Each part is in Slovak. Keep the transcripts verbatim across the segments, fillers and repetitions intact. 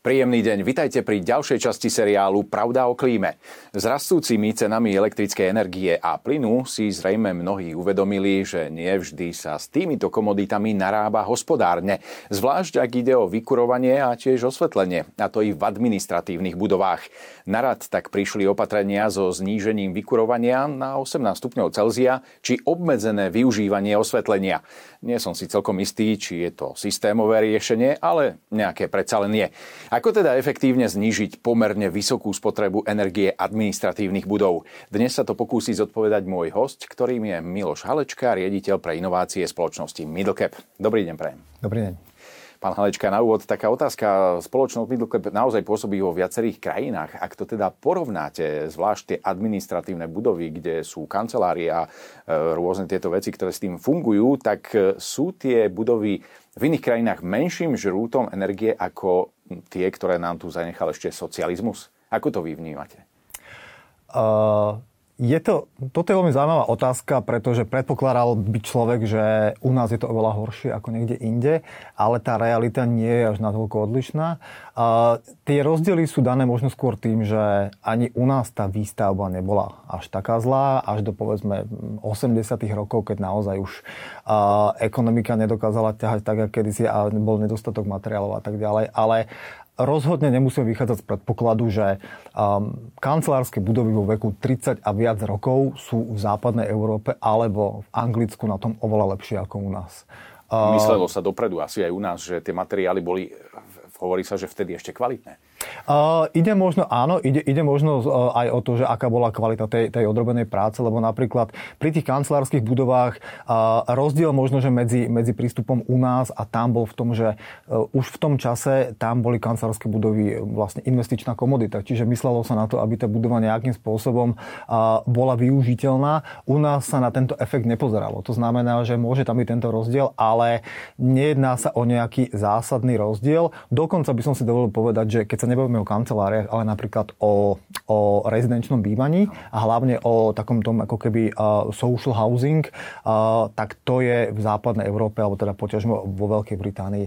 Príjemný deň, vitajte pri ďalšej časti seriálu Pravda o klíme. S rastúcimi cenami elektrickej energie a plynu si zrejme mnohí uvedomili, že nie vždy sa s týmito komoditami narába hospodárne, zvlášť ak ide o vykurovanie a tiež osvetlenie, a to i v administratívnych budovách. Na rad tak prišli opatrenia so znížením vykurovania na osemnásť stupňov Celzia či obmedzené využívanie osvetlenia. Nie som si celkom istý, či je to systémové riešenie, ale nejaké predsa len je. Ako teda efektívne znížiť pomerne vysokú spotrebu energie administratívnych budov? Dnes sa to pokúsi zodpovedať môj hosť, ktorým je Miloš Halečka, riaditeľ pre inovácie spoločnosti Middlecap. Dobrý deň, prajem. Dobrý deň. Pán Halečka, na úvod taká otázka. Spoločnosť Middlecap naozaj pôsobí vo viacerých krajinách. Ak to teda porovnáte, zvlášť tie administratívne budovy, kde sú kancelárie a rôzne tieto veci, ktoré s tým fungujú, tak sú tie budovy v iných krajinách menším žrútom energie ako tie, ktoré nám tu zanechal ešte socializmus? Ako to vy vnímate? Uh, je to, toto je veľmi zaujímavá otázka, pretože predpokladal by človek, že u nás je to oveľa horšie ako niekde inde, ale tá realita nie je až natoľko odlišná. Uh, tie rozdiely sú dané možno skôr tým, že ani u nás tá výstavba nebola až taká zlá, až do povedzme osemdesiatych rokov, keď naozaj už uh, ekonomika nedokázala ťahať tak, ako kedysi a bol nedostatok materiálov a tak ďalej, ale rozhodne nemusíme vychádzať z predpokladu, že um, kancelárske budovy vo veku tridsať a viac rokov sú v západnej Európe alebo v Anglicku na tom oveľa lepšie ako u nás. Uh, Myslelo sa dopredu asi aj u nás, že tie materiály boli, hovorí sa, že vtedy ešte kvalitné. Uh, ide možno, áno, ide, ide možno uh, aj o to, že aká bola kvalita tej, tej odrobenej práce, lebo napríklad pri tých kancelárskych budovách uh, rozdiel možno, že medzi, medzi prístupom u nás a tam bol v tom, že uh, už v tom čase tam boli kancelárske budovy vlastne investičná komodita, čiže myslelo sa na to, aby tá budova nejakým spôsobom uh, bola využiteľná. U nás sa na tento efekt nepozeralo, to znamená, že môže tam byť tento rozdiel, ale nejedná sa o nejaký zásadný rozdiel. Dokonca by som si dovolil povedať, že keď sa nebavíme o kanceláriách, ale napríklad o, o rezidenčnom bývaní a hlavne o takom tom ako keby uh, social housing, uh, tak to je v západnej Európe, alebo teda poťažmo vo Veľkej Británii,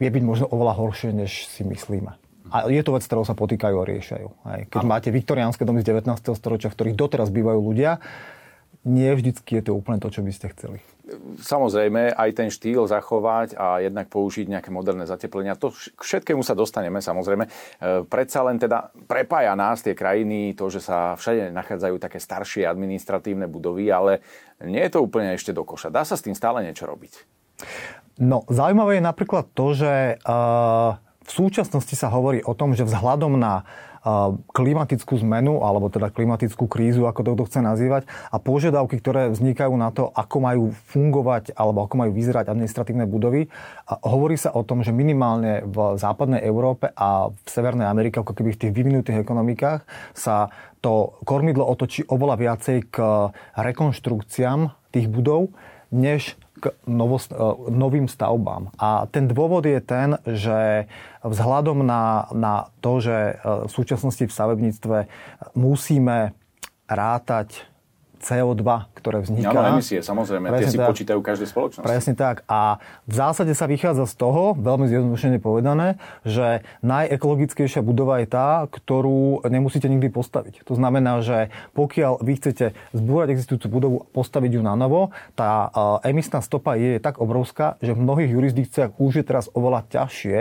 je byť možno oveľa horšie, než si myslíme. A je to vec, ktorou sa potýkajú a riešajú. Hej. Keď Aha. máte viktoriánske domy z devätnásteho storočia, v ktorých doteraz bývajú ľudia, nie vždycky je to úplne to, čo by ste chceli. Samozrejme, aj ten štýl zachovať a jednak použiť nejaké moderné zateplenia. To k všetkému sa dostaneme, samozrejme. E, predsa len teda prepája nás tie krajiny to, že sa všade nachádzajú také staršie administratívne budovy, ale nie je to úplne ešte do koša. Dá sa s tým stále niečo robiť? No, zaujímavé je napríklad to, že e, v súčasnosti sa hovorí o tom, že vzhľadom na klimatickú zmenu, alebo teda klimatickú krízu, ako to kto chce nazývať, a požiadavky, ktoré vznikajú na to, ako majú fungovať, alebo ako majú vyzerať administratívne budovy. A hovorí sa o tom, že minimálne v západnej Európe a v Severnej Amerike, ako keby v tých vyvinutých ekonomikách, sa to kormidlo otočí oveľa viacej k rekonštrukciám tých budov, než k novost- novým stavbám. A ten dôvod je ten, že vzhľadom na, na to, že v súčasnosti v stavebníctve musíme rátať cé ó dva, ktoré vzniká. Áno, emisie, samozrejme, presne tie si tak, počítajú každé spoločnosti. Presne tak. A v zásade sa vychádza z toho, veľmi zjednodušene povedané, že najekologickejšia budova je tá, ktorú nemusíte nikdy postaviť. To znamená, že pokiaľ vy chcete zbúrať existujúcu budovu a postaviť ju na novo, tá emisná stopa je tak obrovská, že v mnohých jurisdikciách už je teraz oveľa ťažšie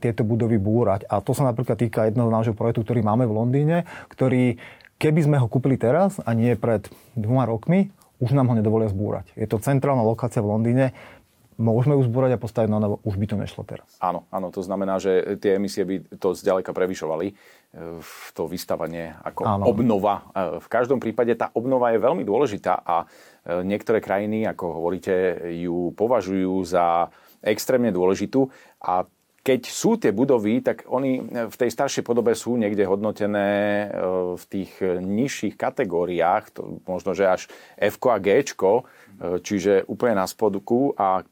tieto budovy búrať. A to sa napríklad týka jedného nášho projektu, ktorý máme v Londýne, ktorý keby sme ho kúpili teraz a nie pred dvoma rokmi, už nám ho nedovolia zbúrať. Je to centrálna lokácia v Londýne, môžeme ju zbúrať a postaviť na novo, už by to nešlo teraz. Áno, áno, to znamená, že tie emisie by to zďaleka prevyšovali, to vystavanie ako áno. Obnova. V každom prípade tá obnova je veľmi dôležitá a niektoré krajiny, ako hovoríte, ju považujú za extrémne dôležitú a keď sú tie budovy, tak oni v tej staršej podobe sú niekde hodnotené v tých nižších kategóriách, to možno, že až F-ko a G-ko, čiže úplne na spodku a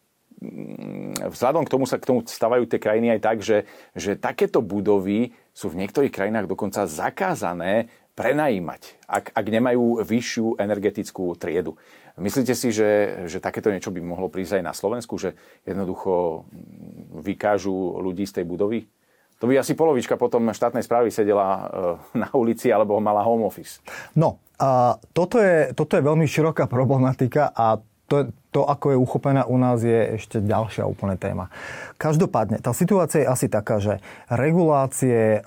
vzhľadom k tomu sa k tomu stavajú tie krajiny aj tak, že, že takéto budovy sú v niektorých krajinách dokonca zakázané prenajímať, ak, ak nemajú vyššiu energetickú triedu. Myslíte si, že, že takéto niečo by mohlo prísť aj na Slovensku? Že jednoducho vykážu ľudí z tej budovy? To by asi polovička potom štátnej správy sedela na ulici alebo mala home office. No, a toto je, toto je veľmi široká problematika a to, to, ako je uchopená u nás, je ešte ďalšia úplne téma. Každopádne, tá situácia je asi taká, že regulácie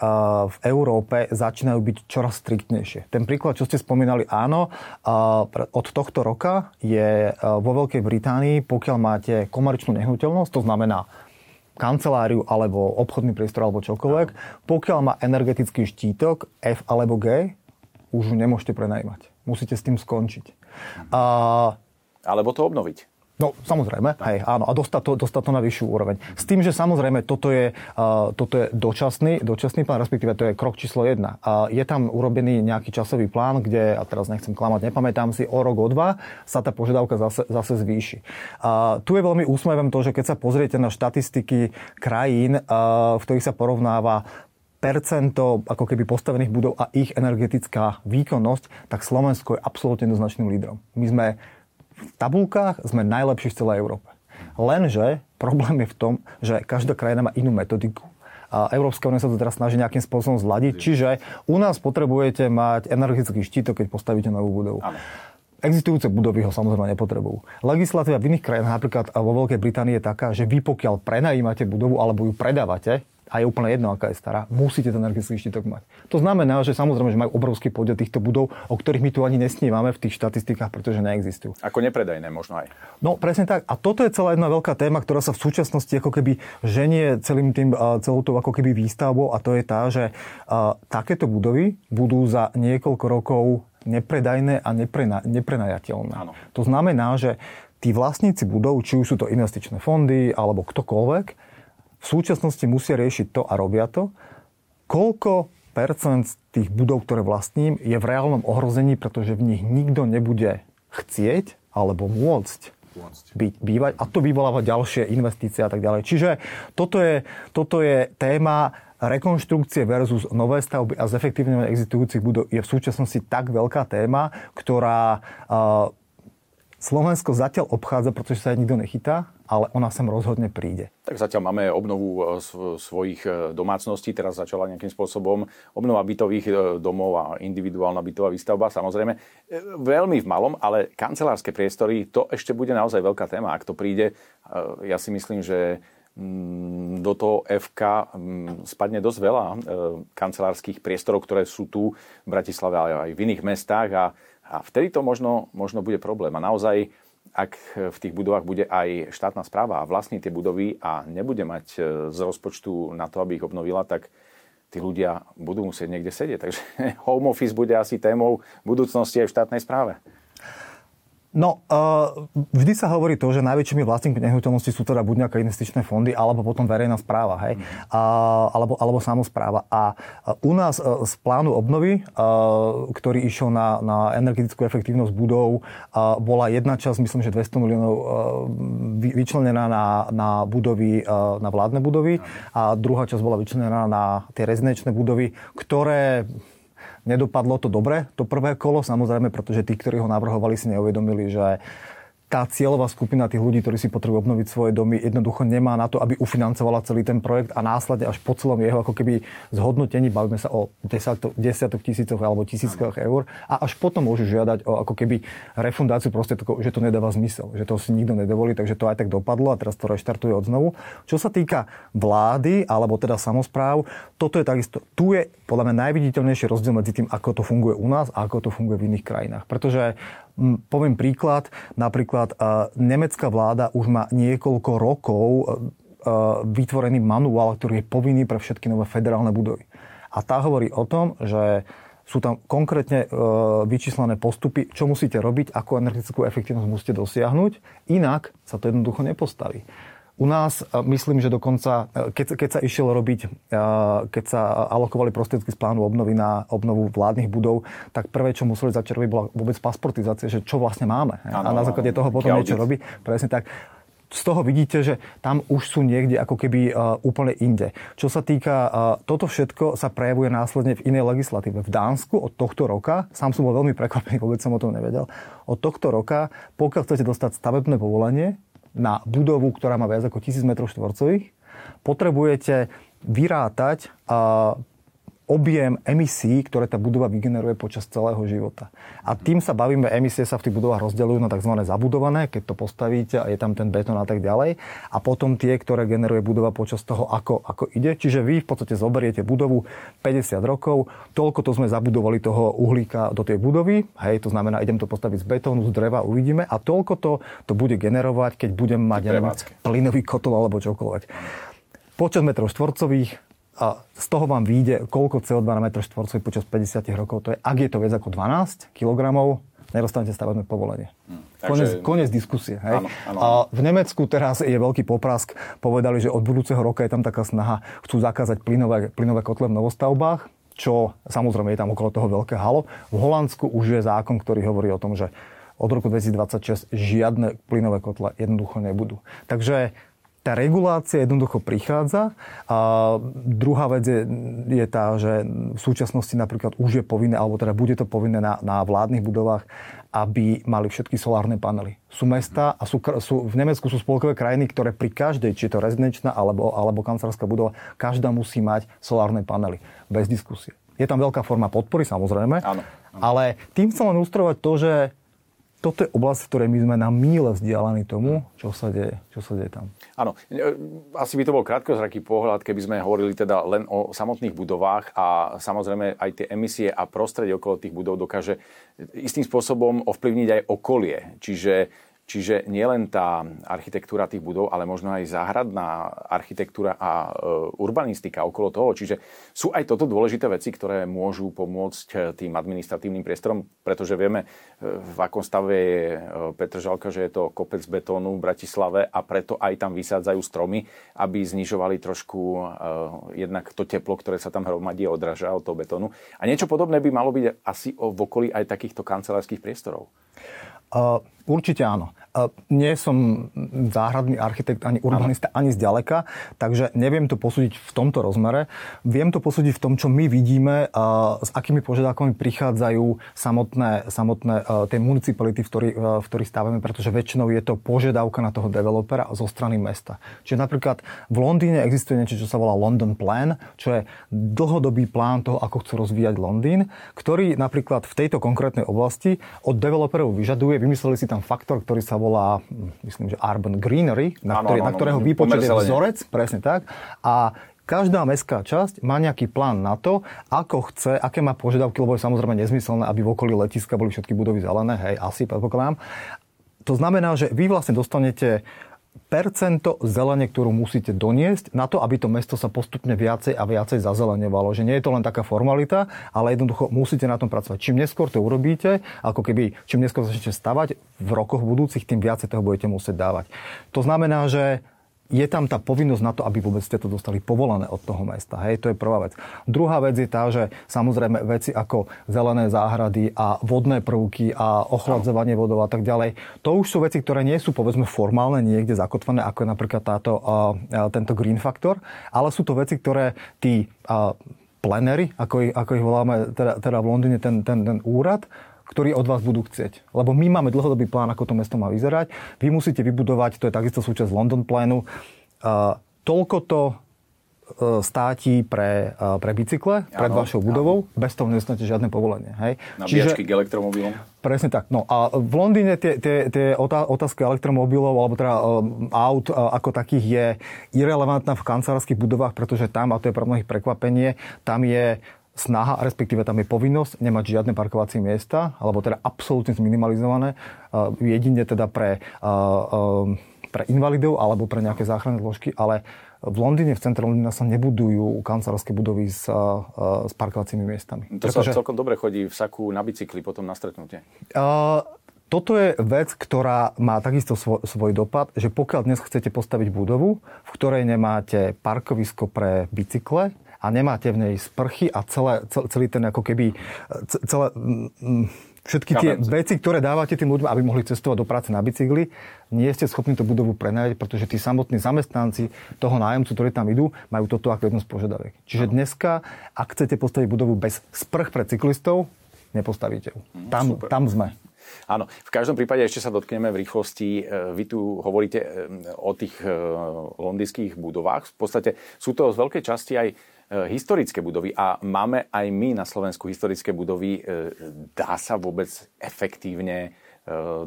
v Európe začínajú byť čoraz striktnejšie. Ten príklad, čo ste spomínali, áno, od tohto roka je vo Veľkej Británii, pokiaľ máte komerčnú nehnuteľnosť, to znamená kanceláriu alebo obchodný priestor alebo čokoľvek, pokiaľ má energetický štítok F alebo G, už nemôžete prenajímať. Musíte s tým skončiť. A alebo to obnoviť. No, samozrejme, hej, áno. A dostať to, dostať to na vyššiu úroveň. S tým, že samozrejme, toto je, uh, toto je dočasný, dočasný plán, respektíve to je krok číslo jedna. Uh, je tam urobený nejaký časový plán, kde, a teraz nechcem klamať, nepamätám si, o rok, o dva sa tá požiadavka zase, zase zvýši. Uh, tu je veľmi úsmevom to, že keď sa pozriete na štatistiky krajín, uh, v ktorých sa porovnáva percento ako keby postavených budov a ich energetická výkonnosť, tak Slovensko je absolútne jednoznačným lídrom. My sme v tabulkách sme najlepší v celej Európe. Lenže problém je v tom, že každá krajina má inú metodiku. A Európska únia sa to teraz snaží nejakým spôsobom zladiť. Čiže u nás potrebujete mať energetický štítok, keď postavíte novú budovu. Amen. Existujúce budovy ho samozrejme nepotrebujú. Legislatíva v iných krajinách, napríklad vo Veľkej Británii, je taká, že vy pokiaľ prenajímate budovu alebo ju predávate, a je úplne jedno, aká je stará, musíte ten energetický štítok mať. To znamená, že samozrejme, že majú obrovský podiel týchto budov, o ktorých my tu ani nesnívame v tých štatistikách, pretože neexistujú. Ako nepredajné možno aj. No presne tak. A toto je celá jedna veľká téma, ktorá sa v súčasnosti ako keby ženie celým tým, celou tou ako keby výstavbou, a to je tá, že uh, takéto budovy budú za niekoľko rokov nepredajné a neprena, neprenajateľné. Áno. To znamená, že tí vlastníci budov, či už sú to investičné fondy alebo ktokoľvek, v súčasnosti musia riešiť to, a robia to, koľko percent tých budov, ktoré vlastním, je v reálnom ohrození, pretože v nich nikto nebude chcieť alebo môcť byť, bývať. A to vyvoláva ďalšie investície a tak ďalej. Čiže toto je, toto je téma rekonštrukcie versus nové stavby a zefektívňovanie existujúcich budov je v súčasnosti tak veľká téma, ktorá uh, Slovensko zatiaľ obchádza, pretože sa jej nikto nechytá, ale ona sem rozhodne príde. Tak zatiaľ máme obnovu svojich domácností, teraz začala nejakým spôsobom obnova bytových domov a individuálna bytová výstavba, samozrejme veľmi v malom, ale kancelárske priestory, to ešte bude naozaj veľká téma. Ak to príde, ja si myslím, že do toho ef ká spadne dosť veľa kancelárskych priestorov, ktoré sú tu v Bratislave, ale aj v iných mestách, a, a vtedy to možno, možno bude problém. A naozaj ak v tých budovách bude aj štátna správa a vlastní tie budovy a nebude mať z rozpočtu na to, aby ich obnovila, tak tí ľudia budú musieť niekde sedieť. Takže home office bude asi témou budúcnosti aj v štátnej správe. No, vždy sa hovorí to, že najväčšími vlastníkmi nehnuteľnosti sú teda buď nejaké investičné fondy, alebo potom verejná správa, hej? Mm. Alebo, alebo samospráva. A u nás z plánu obnovy, ktorý išiel na, na energetickú efektívnosť budov, bola jedna časť, myslím, že dvesto miliónov vyčlenená na, na budovy, na vládne budovy, a druhá časť bola vyčlenená na tie rezidenčné budovy, ktoré nedopadlo to dobre, to prvé kolo, samozrejme, pretože tí, ktorí ho navrhovali, si neuvedomili, že tá cieľová skupina tých ľudí, ktorí si potrebujú obnoviť svoje domy, jednoducho nemá na to, aby ufinancovala celý ten projekt, a následne až po celom jeho ako keby zhodnotení, bavíme sa o desiatok, desiatok tisícoch alebo tisíckach eur, a až potom môžu žiadať o ako keby refundáciu prostriedkov, že to nedáva zmysel, že to si nikto nedovolí, takže to aj tak dopadlo a teraz to reštartuje odznovu. Čo sa týka vlády alebo teda samospráv, toto je takisto, tu je podľa mňa najviditeľnejší rozdiel medzi tým, ako to funguje u nás a ako to funguje v iných krajinách, pretože poviem príklad, napríklad uh, nemecká vláda už má niekoľko rokov uh, vytvorený manuál, ktorý je povinný pre všetky nové federálne budovy. A tá hovorí o tom, že sú tam konkrétne uh, vyčíslené postupy, čo musíte robiť, akú energetickú efektivnosť musíte dosiahnuť, inak sa to jednoducho nepostaví. U nás, myslím, že dokonca, keď, keď sa išiel robiť, keď sa alokovali prostriedky z plánu obnovy na obnovu vládnych budov, tak prvé, čo museli začať robiť, bola vôbec pasportizácia, že čo vlastne máme. Ano, a na základe toho potom niečo robí. Presne tak. z toho vidíte, že tam už sú niekde ako keby úplne inde. Čo sa týka, toto všetko sa prejavuje následne v inej legislatíve. V Dánsku od tohto roka, sám som bol veľmi prekvapený, vôbec som o tom nevedel, od tohto roka, pokiaľ chcete dostať stavebné povolenie na budovu, ktorá má viac ako tisíc metrov štvorcových, potrebujete vyrátať objem emisí, ktoré tá budova vygeneruje počas celého života. A tým sa bavíme, emisie sa v tých budovách rozdeľujú na tzv. Zabudované, keď to postavíte a je tam ten betón a tak ďalej. A potom tie, ktoré generuje budova počas toho, ako, ako ide. Čiže vy v podstate zoberiete budovu päťdesiat rokov, toľko to sme zabudovali toho uhlíka do tej budovy, hej, to znamená, idem to postaviť z betónu, z dreva, uvidíme. A toľko to, to bude generovať, keď budem mať plynový kotol alebo čokoľvek. Počas metrov štvorcových, a z toho vám vyjde, koľko cé ó dva na metr štvorcový počas päťdesiat rokov to je. Ak je to viac ako dvanásť kilogramov, nedostanete stavebné povolenie. Konec, Takže... konec diskusie. Hej? Áno, áno. A v Nemecku teraz je veľký poprask. Povedali, že od budúceho roka je tam taká snaha, chcú zakázať plynové, plynové kotle v novostavbách, čo samozrejme je tam okolo toho veľké halo. V Holandsku už je zákon, ktorý hovorí o tom, že od roku dvetisícdvadsaťšesť žiadne plynové kotle jednoducho nebudú. Takže tá regulácia jednoducho prichádza. A druhá vec je, je tá, že v súčasnosti napríklad už je povinné, alebo teda bude to povinné na, na vládnych budovách, aby mali všetky solárne panely. Sú mesta a sú, sú, v Nemecku sú spolkové krajiny, ktoré pri každej, či je to rezidenčná alebo, alebo kancelárska budova, každá musí mať solárne panely. Bez diskusie. Je tam veľká forma podpory, samozrejme. Áno, áno. Ale tým chcem len ilustrovať to, že toto je oblasť, v ktorej my sme na míle vzdialení tomu, čo sa deje, čo sa deje tam. Áno, asi by to bol krátkozraký pohľad, keby sme hovorili teda len o samotných budovách a samozrejme aj tie emisie a prostredie okolo tých budov dokáže istým spôsobom ovplyvniť aj okolie. Čiže, čiže nielen tá architektúra tých budov, ale možno aj záhradná architektúra a urbanistika okolo toho. Čiže sú aj toto dôležité veci, ktoré môžu pomôcť tým administratívnym priestorom, pretože vieme, v akom stave je Petržalka, že je to kopec betónu v Bratislave a preto aj tam vysádzajú stromy, aby znižovali trošku eh, jednak to teplo, ktoré sa tam hromadí a odráža od toho betónu. A niečo podobné by malo byť asi v okolí aj takýchto kancelárskych priestorov. Uh, určite áno. Uh, nie som záhradný architekt, ani urbanista, ani zďaleka, takže neviem to posúdiť v tomto rozmere. Viem to posúdiť v tom, čo my vidíme, uh, s akými požiadavkami prichádzajú samotné, samotné uh, tie municipality, v ktorých uh, ktorý stávame, pretože väčšinou je to požiadavka na toho developera zo strany mesta. Čiže napríklad v Londýne existuje niečo, čo sa volá London Plan, čo je dlhodobý plán toho, ako chcú rozvíjať Londýn, ktorý napríklad v tejto konkrétnej oblasti od developerov vyžaduje. Vymysleli si tam faktor, ktorý sa volá, myslím, že Urban Greenery, na, ano, ktorý, ano, na ktorého výpočet je vzorec, presne tak. A každá mestská časť má nejaký plán na to, ako chce, aké má požiadavky, lebo je samozrejme nezmyselné, aby v okolí letiska boli všetky budovy zelené, hej, asi predpokladám. To znamená, že vy vlastne dostanete percento zelenie, ktorú musíte doniesť na to, aby to mesto sa postupne viacej a viacej zazeleňovalo. Že nie je to len taká formalita, ale jednoducho musíte na tom pracovať. Čím neskôr to urobíte, ako keby čím neskôr začnete stavať v rokoch budúcich, tým viacej toho budete musieť dávať. To znamená, že je tam tá povinnosť na to, aby vôbec ste to dostali povolené od toho mesta. Hej, to je prvá vec. Druhá vec je tá, že samozrejme veci ako zelené záhrady a vodné prvky a ochladzovanie vodov a tak ďalej, to už sú veci, ktoré nie sú povedzme formálne niekde zakotvené, ako je napríklad táto, tento green factor, ale sú to veci, ktoré tí plenery, ako ich, ako ich voláme teda, teda v Londýne, ten, ten, ten úrad, ktorí od vás budú chcieť. Lebo my máme dlhodobý plán, ako to mesto má vyzerať. Vy musíte vybudovať, to je takisto súčasť London Plánu, uh, toľko to uh, státi pre, uh, pre bicykle, ano, pred vašou budovou, ano. Bez toho nedostanete žiadne povolenie. Hej? Nabíjačky k elektromobilom. Presne tak. No a v Londýne tie, tie, tie otázky elektromobilov alebo teda aut ako takých je irelevantná v kancelárskych budovách, pretože tam, a to je pre mnohých prekvapenie, tam je snaha, respektíve tam je povinnosť nemať žiadne parkovacie miesta, alebo teda absolútne zminimalizované, jedine teda pre, pre invalidov alebo pre nejaké záchranné zložky, ale v Londýne, v centre Londýna sa nebudujú kancelárske budovy s, s parkovacími miestami. To pretože sa celkom dobre chodí v saku na bicykli potom na stretnutie. Uh, Toto je vec, ktorá má takisto svoj, svoj dopad, že pokiaľ dnes chcete postaviť budovu, v ktorej nemáte parkovisko pre bicykle a nemáte v nej sprchy a celé, celý ten ako keby celé všetky tie veci, ktoré dávate tým ľuďom, aby mohli cestovať do práce na bicykli, nie ste schopní tú budovu prenajať, pretože tí samotní zamestnanci toho nájomcu, ktorí tam idú, majú toto ako jednu z požiadaviek. Čiže dneska, ak chcete postaviť budovu bez sprch pre cyklistov, nepostavíte ju. Tam, tam sme. Áno, v každom prípade ešte sa dotkneme v rýchlosti. Vy tu hovoríte o tých londýnskych budovách. V podstate sú to z veľkej časti aj historické budovy a máme aj my na Slovensku historické budovy. Dá sa vôbec efektívne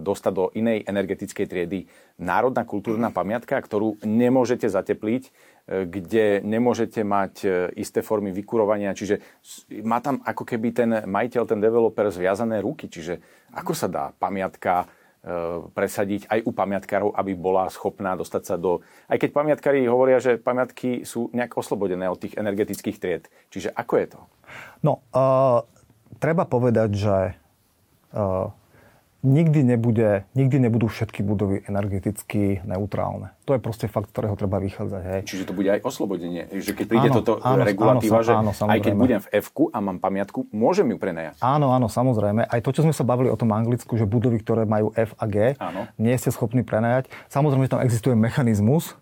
dostať do inej energetickej triedy národná kultúrna pamiatka, ktorú nemôžete zatepliť, kde nemôžete mať isté formy vykurovania, čiže má tam ako keby ten majiteľ, ten developer zviazané ruky, čiže ako sa dá pamiatka presadiť aj u pamiatkárov, aby bola schopná dostať sa do... Aj keď pamiatkári hovoria, že pamiatky sú nejak oslobodené od tých energetických tried. Čiže ako je to? No, uh, treba povedať, že uh, nikdy, nebude, nikdy nebudú všetky budovy energeticky neutrálne. To je proste fakt, ktorého treba vychádzať. Hej. Čiže to bude aj oslobodenie. Že keď príde áno, toto áno, regulatíva, áno, že áno, aj keď budem v F-ku a mám pamiatku, môžem ju prenajať. Áno, áno, samozrejme. Aj to, čo sme sa bavili o tom Anglicku, že budovy, ktoré majú F a G, áno, nie ste schopní prenajať. Samozrejme, že tam existuje mechanizmus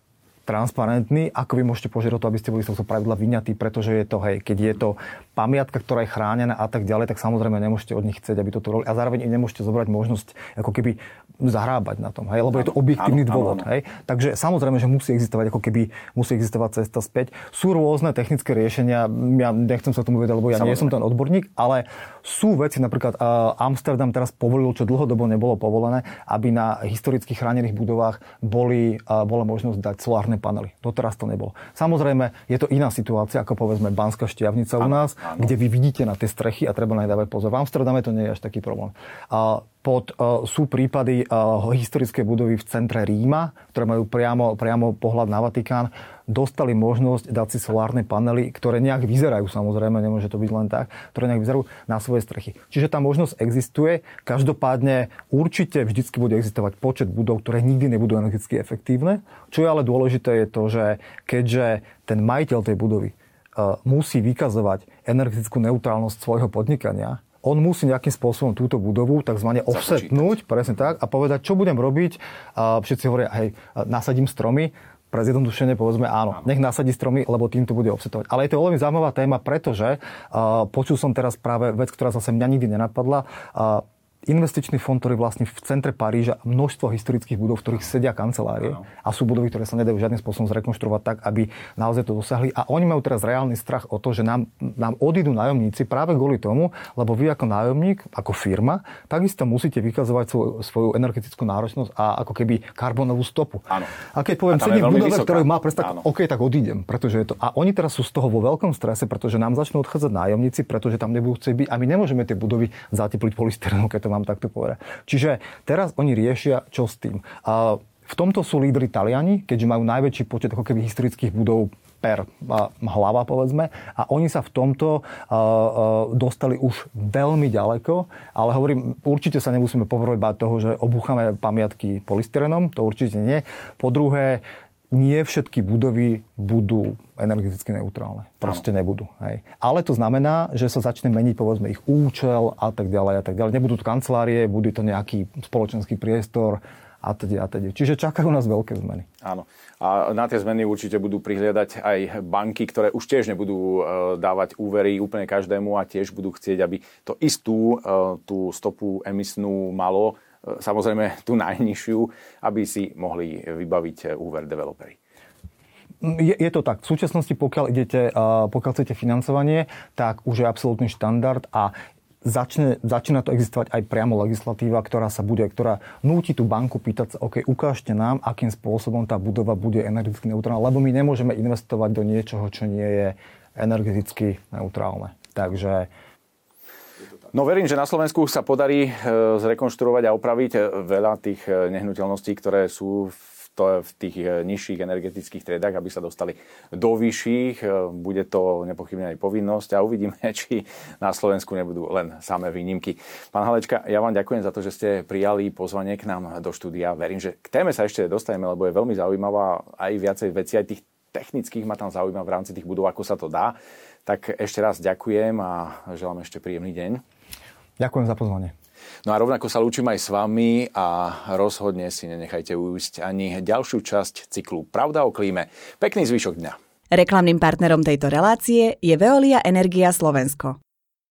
transparentný, ako vy môžete požiadať o to, aby ste boli z tohto pravidla vyňatí, pretože je to, hej, keď je to pamiatka, ktorá je chránená a tak ďalej, tak samozrejme nemôžete od nich chcieť, aby toto robili a zároveň nemôžete zobrať možnosť ako keby zahrábať na tom, hej, lebo je to objektívny dôvod, hej. Takže samozrejme, že musí existovať ako keby musí existovať cesta späť. Sú rôzne technické riešenia. Ja nechcem sa tomu vedieť, lebo ja samozrejme nie som ten odborník, ale sú veci, napríklad uh, Amsterdam teraz povolil, čo dlhodobo nebolo povolené, aby na historicky chránených budovách boli uh, bola možnosť dať solárne panely. Doteraz to nebolo. Samozrejme, je to iná situácia, ako povedzme Banská Štiavnica u nás, áno, kde vy vidíte na tie strechy a treba najdávať pozor. V Amsterdame to nie je až taký problém. A pod, uh, sú prípady uh, historické budovy v centre Ríma, ktoré majú priamo, priamo pohľad na Vatikán, dostali možnosť dať si solárne panely, ktoré nejak vyzerajú, samozrejme, nemôže to byť len tak, ktoré nejak vyzerajú na svoje strechy. Čiže tá možnosť existuje. Každopádne určite vždycky bude existovať počet budov, ktoré nikdy nebudú energeticky efektívne. Čo je ale dôležité je to, že keďže ten majiteľ tej budovy uh, musí vykazovať energetickú neutrálnosť svojho podnikania, on musí nejakým spôsobom túto budovu takzvané offsetnúť, presne tak, a povedať, čo budem robiť. Uh, všetci hovoria, hej, nasadím stromy. Pre zjednodušenie povedzme áno, nech nasadí stromy, lebo tým to bude offsetovať. Ale je to veľmi zaujímavá téma, pretože uh, počul som teraz práve vec, ktorá zase mňa nikdy nenapadla. Uh, investičný fond, ktorý vlastní v centre Paríža množstvo historických budov, v ktorých sedia kancelárie no. a sú budovy, ktoré sa nedajú žiadnym spôsobom zrekonštruovať tak, aby naozaj to dosahli. A oni majú teraz reálny strach o to, že nám, nám odídu nájomníci práve kvôli tomu, lebo vy ako nájomník, ako firma, takisto musíte vykazovať svoju, svoju energetickú náročnosť a ako keby karbonovú stopu. Áno. A keď poviem, sedím v budove, ktorú má presne, OK, tak odídem, pretože je to. A oni teraz sú z toho vo veľkom strese, pretože nám začnú odchádzať nájomníci, pretože tam nebudú chcieť byť a my nemôžeme tie budovy zatepliť polystyrenom, keď to mám takto povedať. Čiže teraz oni riešia, čo s tým. A v tomto sú lídri Taliani, keďže majú najväčší počet ako keby historických budov per a, hlava, povedzme. A oni sa v tomto a, a, dostali už veľmi ďaleko, ale hovorím, určite sa nemusíme povrhovať toho, že obúchame pamiatky polystyrenom, to určite nie. Po druhé, nie všetky budovy budú energeticky neutrálne. Proste ano. Nebudú. Hej. Ale to znamená, že sa začne meniť povedzme ich účel a tak ďalej a tak ďalej. Nebudú to kancelárie, bude to nejaký spoločenský priestor a teda a teda. Čiže čakajú nás veľké zmeny. Áno. A na tie zmeny určite budú prihliadať aj banky, ktoré už tiež nebudú dávať úvery úplne každému a tiež budú chcieť, aby to istú tú stopu emisnú malo, samozrejme tú najnižšiu, aby si mohli vybaviť úver developeri. Je, je to tak. V súčasnosti, pokiaľ idete, pokiaľ chcete financovanie, tak už je absolútny štandard a začne, začína to existovať aj priamo legislatíva, ktorá sa bude, ktorá núti tú banku pýtať sa, OK, ukážte nám, akým spôsobom tá budova bude energeticky neutrálna, lebo my nemôžeme investovať do niečoho, čo nie je energeticky neutrálne. Takže... No verím, že na Slovensku sa podarí zrekonštruovať a opraviť veľa tých nehnuteľností, ktoré sú v, to, v tých nižších energetických triedách, aby sa dostali do vyšších. Bude to nepochybne aj povinnosť a uvidíme, či na Slovensku nebudú len samé výnimky. Pán Halečka, ja vám ďakujem za to, že ste prijali pozvanie k nám do štúdia. Verím, že k téme sa ešte dostaneme, lebo je veľmi zaujímavá aj viacej vecí, aj tých technických ma tam zaujíma v rámci tých budov, ako sa to dá. Tak ešte raz ďakujem a želám ešte príjemný deň. Ďakujem za pozvanie. No a rovnako sa lúčim aj s vami a rozhodne si nenechajte ujsť ani ďalšiu časť cyklu Pravda o klíme. Pekný zvyšok dňa. Reklamným partnerom tejto relácie je Veolia Energia Slovensko.